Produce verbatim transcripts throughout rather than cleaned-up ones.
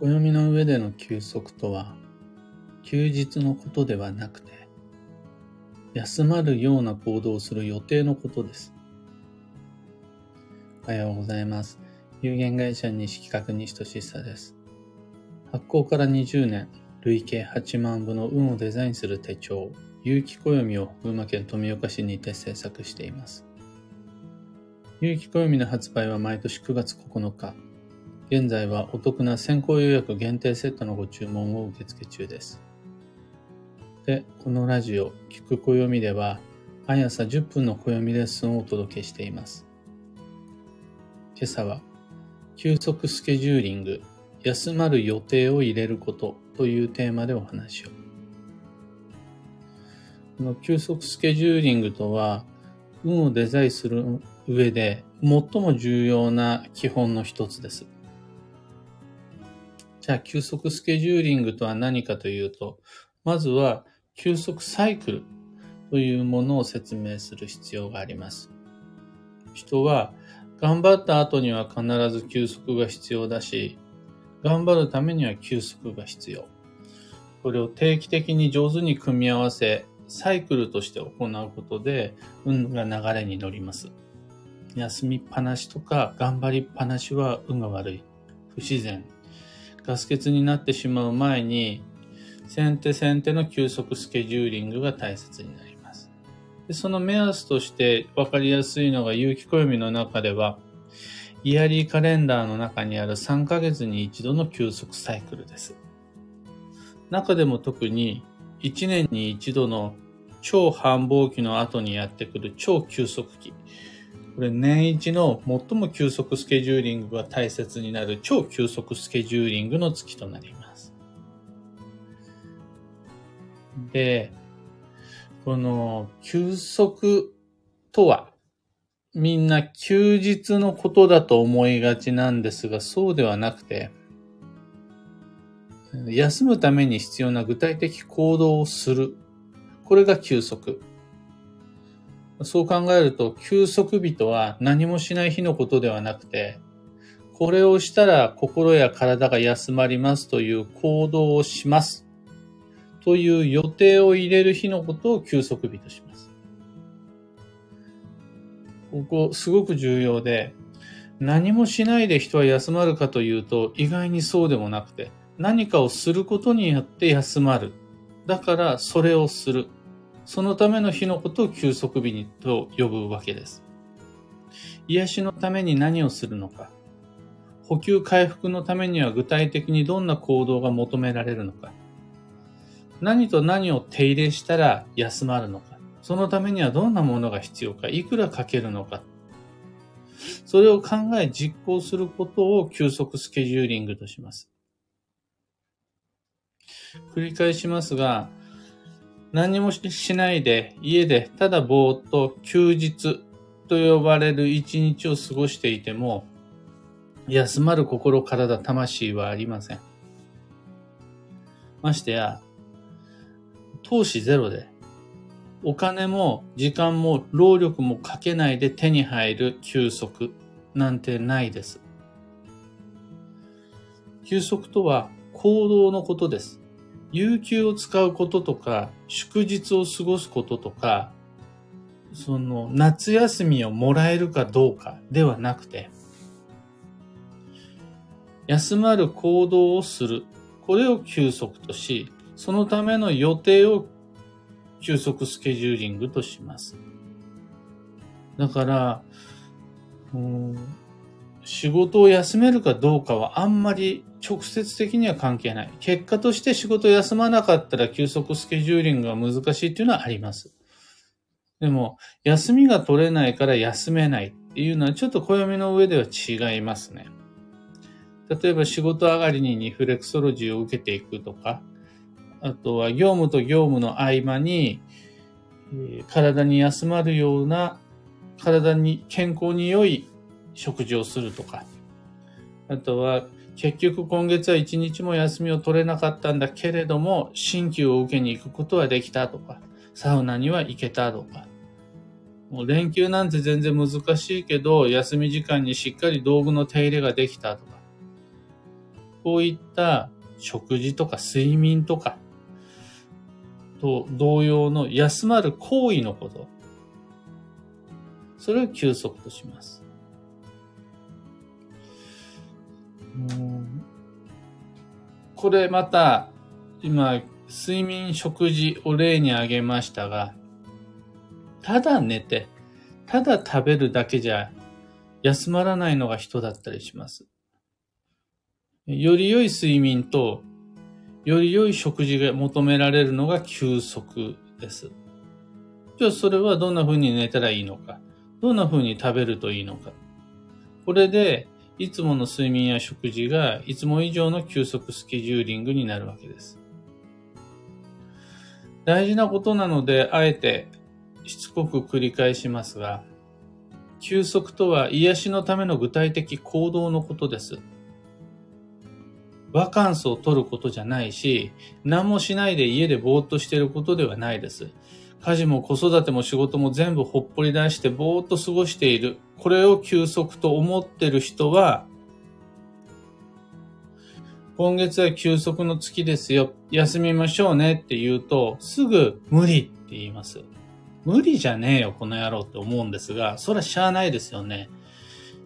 暦の上での休息とは、休日のことではなくて、休まるような行動をする予定のことです。おはようございます。有限会社西企画西俊久です。発行からにじゅうねん、累計はちまんぶの運をデザインする手帳、有機暦を群馬県富岡市にて制作しています。有機暦の発売は毎年くがつここのか、現在はお得な先行予約限定セットのご注文を受付中です。で、このラジオ、聞く暦では、毎朝じゅっぷんの暦レッスンをお届けしています。今朝は、休息スケジューリング、休まる予定を入れることというテーマでお話を。この休息スケジューリングとは、運をデザインする上で最も重要な基本の一つです。じゃあ、休息スケジューリングとは何かというと、まずは休息サイクルというものを説明する必要があります。人は頑張った後には必ず休息が必要だし、頑張るためには休息が必要。これを定期的に上手に組み合わせ、サイクルとして行うことで運が流れに乗ります。休みっぱなしとか頑張りっぱなしは運が悪い、不自然、ガス欠になってしまう前に、先手先手の休息スケジューリングが大切になります。で、その目安として分かりやすいのが有機暦の中では、イヤリーカレンダーの中にあるさんかげつに一度の休息サイクルです。中でも特にいちねんに一度の超繁忙期の後にやってくる超休息期。これ年一の最も休息スケジューリングが大切になる超休息スケジューリングの月となります。で、この休息とはみんな休日のことだと思いがちなんですが、そうではなくて、休むために必要な具体的行動をする。これが休息。そう考えると、休息日とは何もしない日のことではなくて、これをしたら心や体が休まりますという行動をしますという予定を入れる日のことを休息日とします。ここすごく重要で、何もしないで人は休まるかというと意外にそうでもなくて、何かをすることによって休まる。だからそれをする。そのための日のことを休息日にと呼ぶわけです。癒しのために何をするのか。補給回復のためには具体的にどんな行動が求められるのか。何と何を手入れしたら休まるのか。そのためにはどんなものが必要か。いくらかけるのか。それを考え実行することを休息スケジューリングとします。繰り返しますが、何もしないで家でただぼーっと休日と呼ばれる一日を過ごしていても、休まる心、体、魂はありません。ましてや、投資ゼロで、お金も時間も労力もかけないで手に入る休息なんてないです。休息とは行動のことです。有給を使うこととか、祝日を過ごすこととか、その夏休みをもらえるかどうかではなくて、休まる行動をする。これを休息とし、そのための予定を休息スケジューリングとします。だから、うん、仕事を休めるかどうかはあんまり直接的には関係ない。結果として仕事を休まなかったら休息スケジューリングが難しいっていうのはあります。でも、休みが取れないから休めないっていうのはちょっと暦の上では違いますね。例えば仕事上がりにリフレクソロジーを受けていくとか、あとは業務と業務の合間に、体に休まるような、体に健康に良い食事をするとか、あとは、結局今月は一日も休みを取れなかったんだけれども、鍼灸を受けに行くことはできたとか、サウナには行けたとか。もう連休なんて全然難しいけど、休み時間にしっかり道具の手入れができたとか。こういった食事とか睡眠とかと同様の休まる行為のこと、それを休息とします。これまた今睡眠食事を例に挙げましたが、ただ寝てただ食べるだけじゃ休まらないのが人だったりします。より良い睡眠とより良い食事が求められるのが休息です。じゃあそれはどんな風に寝たらいいのか、どんな風に食べるといいのか。これでいつもの睡眠や食事がいつも以上の休息スケジューリングになるわけです。大事なことなのであえてしつこく繰り返しますが、休息とは癒しのための具体的行動のことです。バカンスを取ることじゃないし、何もしないで家でぼーっとしていることではないです。家事も子育ても仕事も全部ほっぽり出してぼーっと過ごしている。これを休息と思ってる人は、今月は休息の月ですよ。休みましょうねって言うと、すぐ無理って言います。無理じゃねえよこの野郎って思うんですが、それはしゃあないですよね。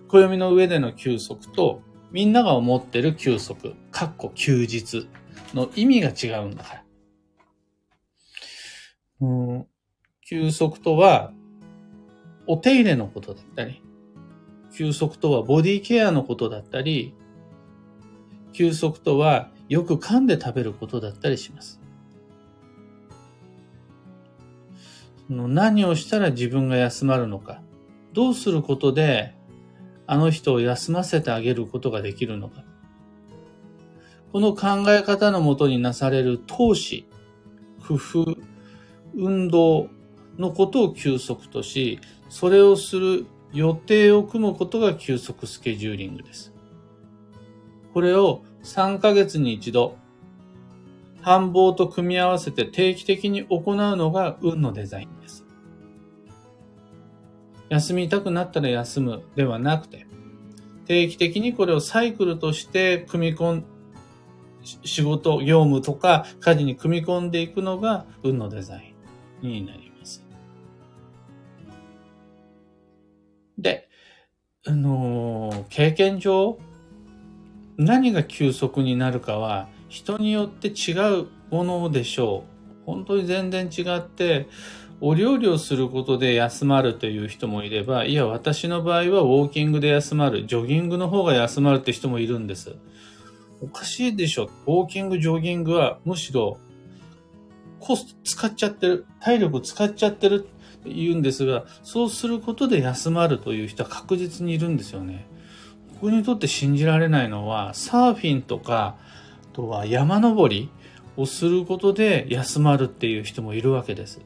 暦の上での休息とみんなが思ってる休息、かっこ休日の意味が違うんだから。うん、休息とはお手入れのことだったり、休息とはボディケアのことだったり、休息とはよく噛んで食べることだったりします。何をしたら自分が休まるのか、どうすることであの人を休ませてあげることができるのか、この考え方のもとになされる投資、工夫、運動のことを休息とし、それをする予定を組むことが休息スケジューリングです。これをさんかげつに一度、繁忙と組み合わせて定期的に行うのが運のデザインです。休みたくなったら休むではなくて、定期的にこれをサイクルとして組み込ん、仕事、業務とか家事に組み込んでいくのが運のデザインになります。で、あの、経験上、何が休息になるかは、人によって違うものでしょう。本当に全然違って、お料理をすることで休まるという人もいれば、いや私の場合はウォーキングで休まる、ジョギングの方が休まるって人もいるんです。おかしいでしょ。ウォーキング、ジョギングはむしろコスト使っちゃってる、体力使っちゃってるって言うんですが、そうすることで休まるという人は確実にいるんですよね。僕にとって信じられないのは、サーフィンとかあとは山登りをすることで休まるっていう人もいるわけです。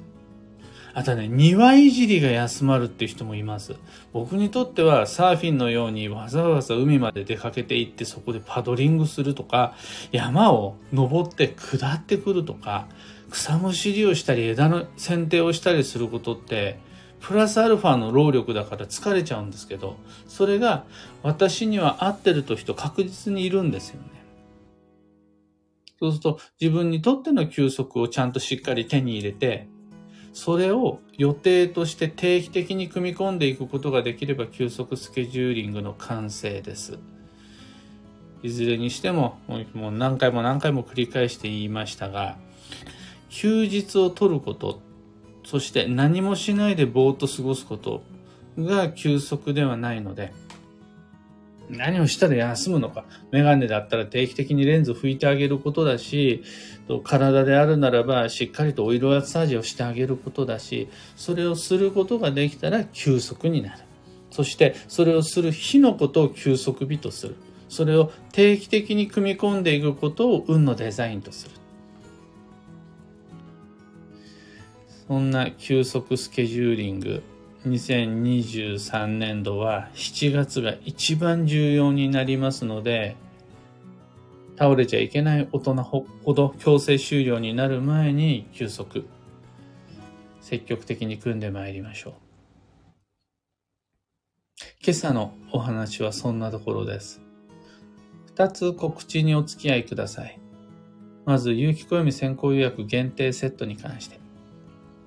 あとね、庭いじりが休まるっていう人もいます。僕にとってはサーフィンのようにわざわざ海まで出かけて行ってそこでパドリングするとか、山を登って下ってくるとか、草むしりをしたり枝の剪定をしたりすることって、プラスアルファの労力だから疲れちゃうんですけど、それが私には合ってると人確実にいるんですよね。そうすると自分にとっての休息をちゃんとしっかり手に入れて、それを予定として定期的に組み込んでいくことができれば休息スケジューリングの完成です。いずれにしても、もう何回も何回も繰り返して言いましたが、休日を取ること、そして何もしないでぼーっと過ごすことが休息ではないので、何をしたら休むのか。メガネだったら定期的にレンズを拭いてあげることだし、体であるならばしっかりとお色マッサージをしてあげることだし、それをすることができたら休息になる。そしてそれをする日のことを休息日とする。それを定期的に組み込んでいくことを運のデザインとする。そんな休息スケジューリング、にせんにじゅうさんねんどはしちがつが一番重要になりますので、倒れちゃいけない大人ほど強制終了になる前に休息、積極的に組んでまいりましょう。今朝のお話はそんなところです。ふたつ告知にお付き合いください。まず、有機暦先行予約限定セットに関して。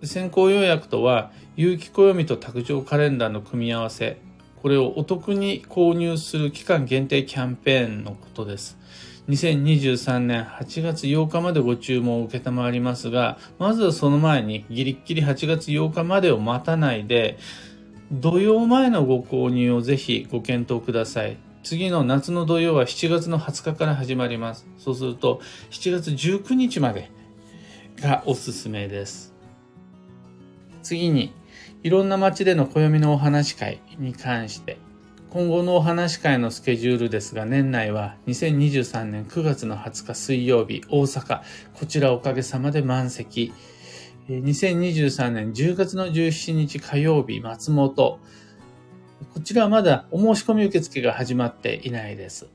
先行予約とは、有機暦と卓上カレンダーの組み合わせ、これをお得に購入する期間限定キャンペーンのことです。にせんにじゅうさんねんはちがつようかまでご注文を受けたまわりますが、まずその前にギリッギリはちがつようかまでを待たないで、土曜前のご購入をぜひご検討ください。次の夏の土曜はしちがつのはつかから始まります。そうするとしちがつじゅうくにちまでがおすすめです。次に、いろんな街での暦のお話し会に関して、今後のお話し会のスケジュールですが、年内はにせんにじゅうさんねんくがつのはつか水曜日、大阪、こちらおかげさまで満席。にせんにじゅうさんねんじゅうがつのじゅうしちにち火曜日、松本。こちらはまだお申し込み受付が始まっていないです。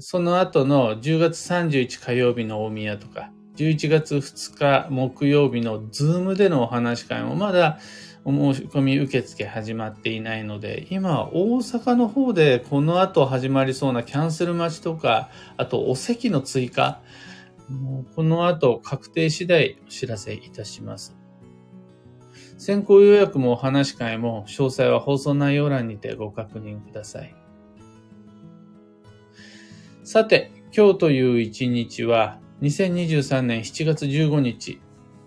その後のじゅうがつさんじゅういちにち火曜日の大宮とか、じゅういちがつふつか木曜日のズームでのお話し会もまだお申し込み受付始まっていないので、今大阪の方でこの後始まりそうなキャンセル待ちとか、あとお席の追加、この後確定次第お知らせいたします。先行予約もお話し会も詳細は放送内容欄にてご確認ください。さて、今日という一日はにせんにじゅうさんねんしちがつじゅうごにち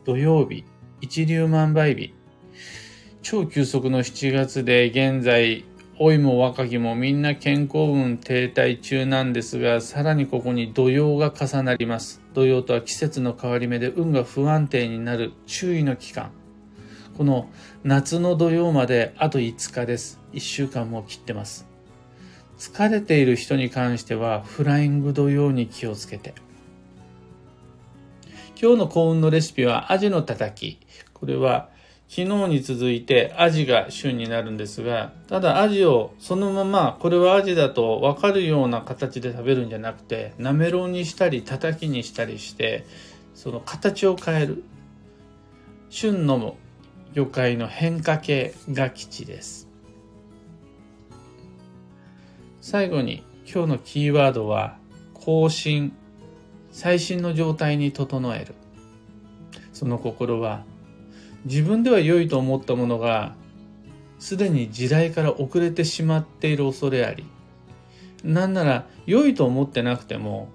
土曜日、一粒万倍日。超急速のしちがつで現在老いも若きもみんな健康運停滞中なんですが、さらにここに土曜が重なります。土曜とは季節の変わり目で運が不安定になる注意の期間、この夏の土曜まであといつかです。いっしゅうかんも切ってます。疲れている人に関してはフライング土曜に気をつけて。今日の幸運のレシピはアジのたたき。これは昨日に続いてアジが旬になるんですが、ただアジをそのままこれはアジだとわかるような形で食べるんじゃなくて、なめろうにしたりたたきにしたりしてその形を変える。旬の魚介の変化系が吉です。最後に今日のキーワードは更新、最新の状態に整える。その心は、自分では良いと思ったものがすでに時代から遅れてしまっている恐れあり、なんなら良いと思ってなくても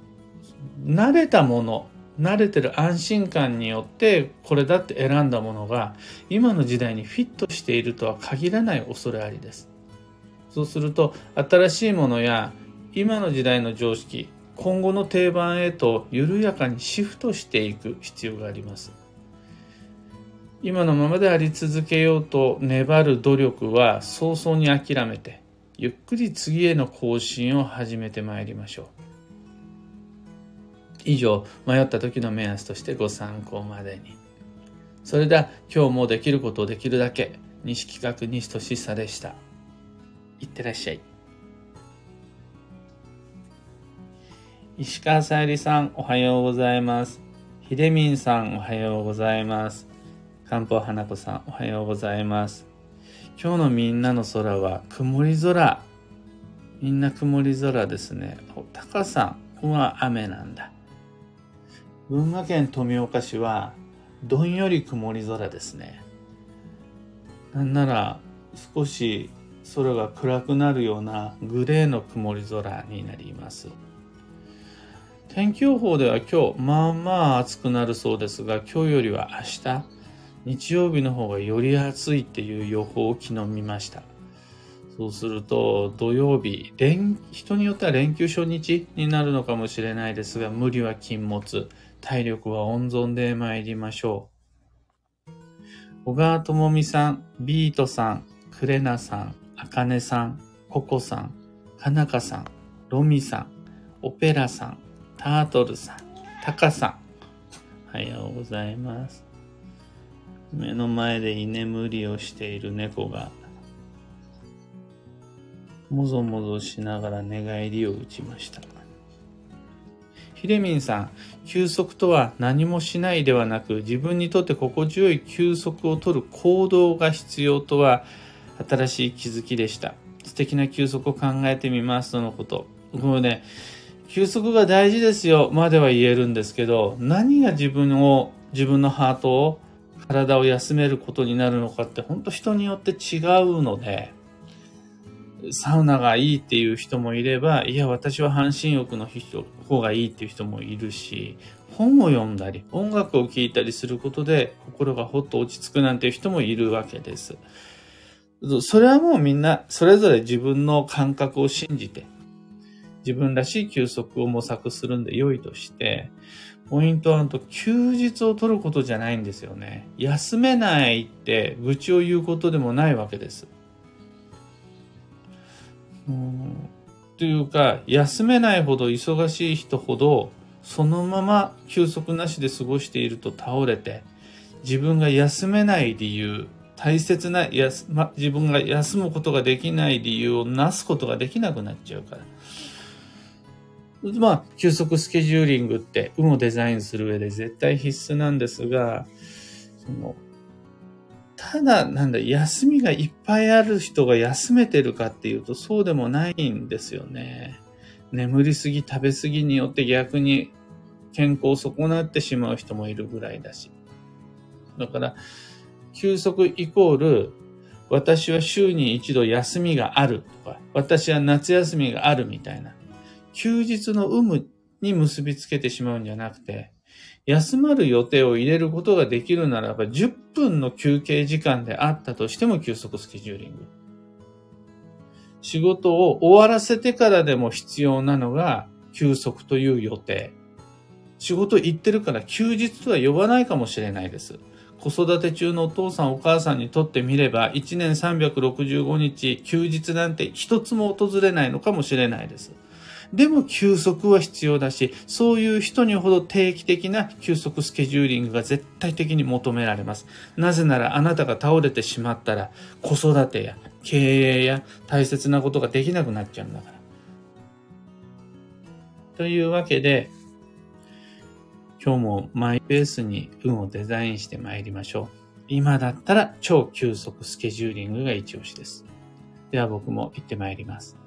慣れたもの、慣れてる安心感によってこれだって選んだものが今の時代にフィットしているとは限らない恐れありです。そうすると新しいものや今の時代の常識、今後の定番へと緩やかにシフトしていく必要があります。今のままであり続けようと粘る努力は早々に諦めて、ゆっくり次への更新を始めてまいりましょう。以上、迷った時の目安としてご参考までに。それでは今日もできることをできるだけ、西企画西俊久でした。いってらっしゃい。石川さゆりさん、おはようございます。ひでみんさん、おはようございます。漢方花子さん、おはようございます。今日のみんなの空は曇り空、みんな曇り空ですね。タカさんは雨なんだ。群馬県富岡市はどんより曇り空ですね。なんなら少し空が暗くなるようなグレーの曇り空になります。天気予報では今日まあまあ暑くなるそうですが、今日よりは明日、日曜日の方がより暑いっていう予報を昨日見ました。そうすると土曜日、連人によっては連休初日になるのかもしれないですが、無理は禁物、体力は温存で参りましょう。小川智美さん、ビートさん、クレナさん、あかねさん、ココさん、かなかさん、ロミさん、オペラさん、タートルさん、タカさん、おはようございます。目の前で居眠りをしている猫がもぞもぞしながら寝返りを打ちました。ひでみんさん、休息とは何もしないではなく、自分にとって心地よい休息をとる行動が必要とは新しい気づきでした。素敵な休息を考えてみますとのこと。これね、休息が大事ですよまでは言えるんですけど、何が自分を自分のハートを体を休めることになるのかって本当人によって違うので、サウナがいいっていう人もいれば、いや私は半身浴の方がいいっていう人もいるし、本を読んだり音楽を聴いたりすることで心がほっと落ち着くなんていう人もいるわけです。それはもうみんなそれぞれ自分の感覚を信じて自分らしい休息を模索するんで良いとして、ポイントは休日を取ることじゃないんですよね。休めないって愚痴を言うことでもないわけです。うーんというか、休めないほど忙しい人ほどそのまま休息なしで過ごしていると倒れて、自分が休めない理由、大切なやす、ま、自分が休むことができない理由をなすことができなくなっちゃうから。まあ、休息スケジューリングって、運をデザインする上で絶対必須なんですが、そのただ、なんだ、休みがいっぱいある人が休めてるかっていうと、そうでもないんですよね。眠りすぎ、食べすぎによって逆に健康を損なってしまう人もいるぐらいだし。だから、休息イコール私は週に一度休みがあるとか、私は夏休みがあるみたいな休日の有無に結びつけてしまうんじゃなくて、休まる予定を入れることができるならばじゅっぷんの休憩時間であったとしても休息スケジューリング、仕事を終わらせてからでも必要なのが休息という予定、仕事行ってるから休日とは呼ばないかもしれないです。子育て中のお父さんお母さんにとってみればいちねんさんびゃくろくじゅうごにち休日なんて一つも訪れないのかもしれないです。でも休息は必要だし、そういう人にほど定期的な休息スケジューリングが絶対的に求められます。なぜならあなたが倒れてしまったら子育てや経営や大切なことができなくなっちゃうんだから。というわけで、今日もマイペースに運をデザインしてまいりましょう。今だったら超休息スケジューリングが一押しです。では僕も行ってまいります。